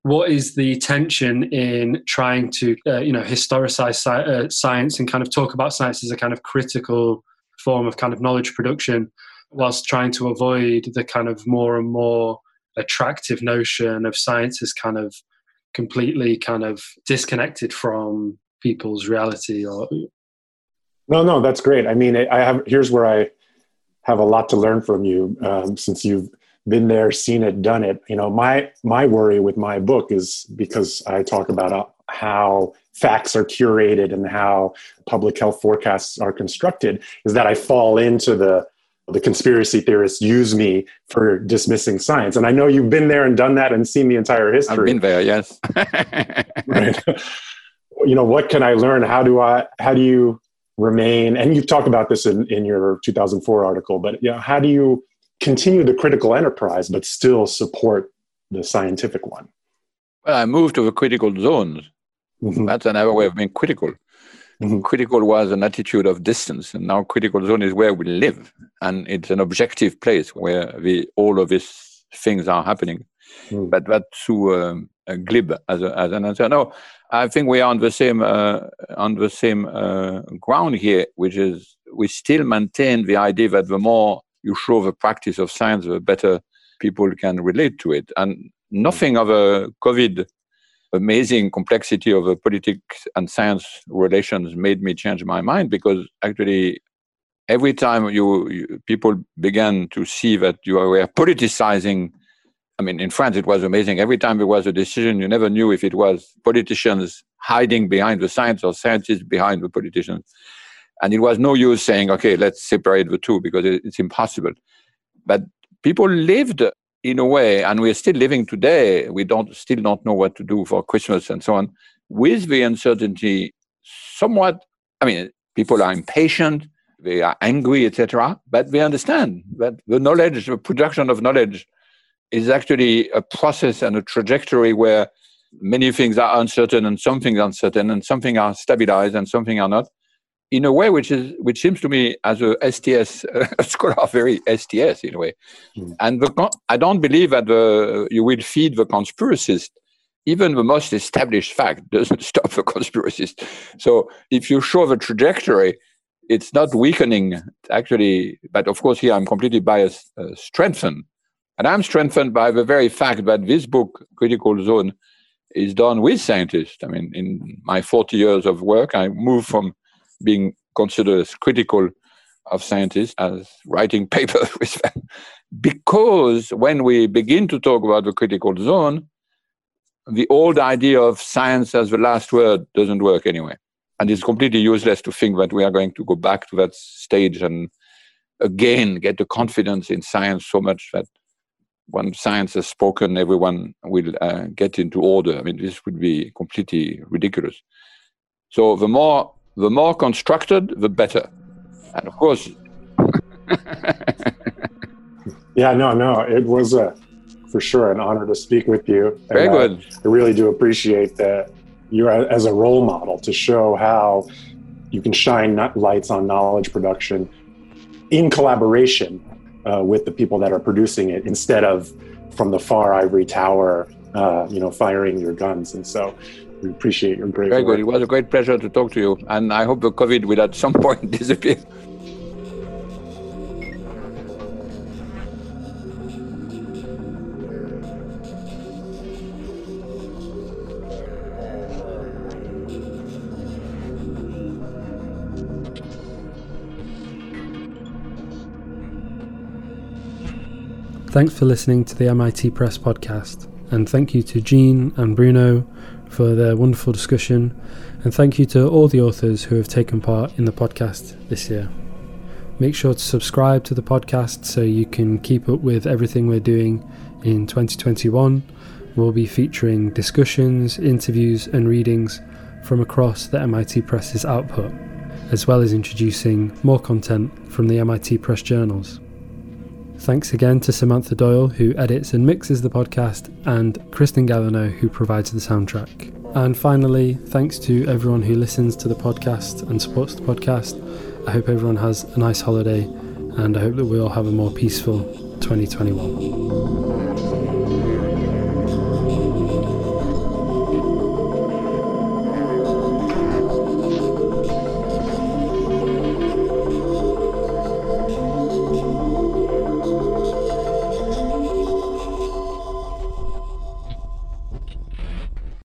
What is the tension in trying to, uh, you know, historicize sci- uh, science and kind of talk about science as a kind of critical form of kind of knowledge production, whilst trying to avoid the kind of more and more attractive notion of science as kind of completely kind of disconnected from people's reality or... No, no, that's great. I mean, I have, here's where I have a lot to learn from you, um, since you've been there, seen it, done it. You know, my my worry with my book is because I talk about how facts are curated and how public health forecasts are constructed, is that I fall into the the conspiracy theorists use me for dismissing science. And I know you've been there and done that and seen the entire history. I've been there, yes. Right. You know, what can I learn? How do I, how do you... remain, and you talk about this in, in your two thousand four article, but you know, how do you continue the critical enterprise but still support the scientific one? Well, I moved to the critical zones. Mm-hmm. That's another way of being critical. Mm-hmm. Critical was an attitude of distance, and now critical zone is where we live, and it's an objective place where the, all of these things are happening. Mm-hmm. But that's too um, uh, glib as, a, as an answer. No, I think we are on the same uh, on the same uh, ground here, which is we still maintain the idea that the more you show the practice of science, the better people can relate to it. And nothing of a COVID amazing complexity of a politics and science relations made me change my mind, because actually every time you, you people began to see that you were politicizing. I mean, in France, it was amazing. Every time there was a decision, you never knew if it was politicians hiding behind the science or scientists behind the politicians. And it was no use saying, okay, let's separate the two, because it's impossible. But people lived in a way, and we're still living today. We don't still don't know what to do for Christmas and so on, with the uncertainty somewhat. I mean, people are impatient, they are angry, et cetera. But they understand that the knowledge, the production of knowledge, is actually a process and a trajectory where many things are uncertain and some things are uncertain and some things are stabilized and some things are not, in a way which is which seems to me as a S T S a scholar very S T S in a way. Mm. And the, I don't believe that the, you will feed the conspiracist. Even the most established fact doesn't stop the conspiracist. So if you show the trajectory, it's not weakening actually, but of course here I'm completely biased, uh, strengthened. And I'm strengthened by the very fact that this book, Critical Zone, is done with scientists. I mean, in my forty years of work, I moved from being considered as critical of scientists as writing papers with them. Because when we begin to talk about the critical zone, the old idea of science as the last word doesn't work anyway. And it's completely useless to think that we are going to go back to that stage and again get the confidence in science so much that when science has spoken, everyone will uh, get into order. I mean, this would be completely ridiculous. So the more the more constructed, the better. And of course, Yeah, no, no, it was a, for sure an honor to speak with you. Very and, good. Uh, I really do appreciate that you as a role model to show how you can shine lights on knowledge production in collaboration uh, with the people that are producing it, instead of from the far ivory tower, uh, you know, firing your guns. And so we appreciate your great Very work. Good. It was a great pleasure to talk to you. And I hope the COVID will at some point disappear. Thanks for listening to the M I T Press podcast, and thank you to Jean and Bruno for their wonderful discussion, and thank you to all the authors who have taken part in the podcast this year. Make sure to subscribe to the podcast so you can keep up with everything we're doing in twenty twenty-one. We'll be featuring discussions, interviews and readings from across the M I T Press's output, as well as introducing more content from the M I T Press journals. Thanks again to Samantha Doyle, who edits and mixes the podcast, and Kristen Gallineau, who provides the soundtrack. And finally, thanks to everyone who listens to the podcast and supports the podcast. I hope everyone has a nice holiday, and I hope that we all have a more peaceful twenty twenty-one.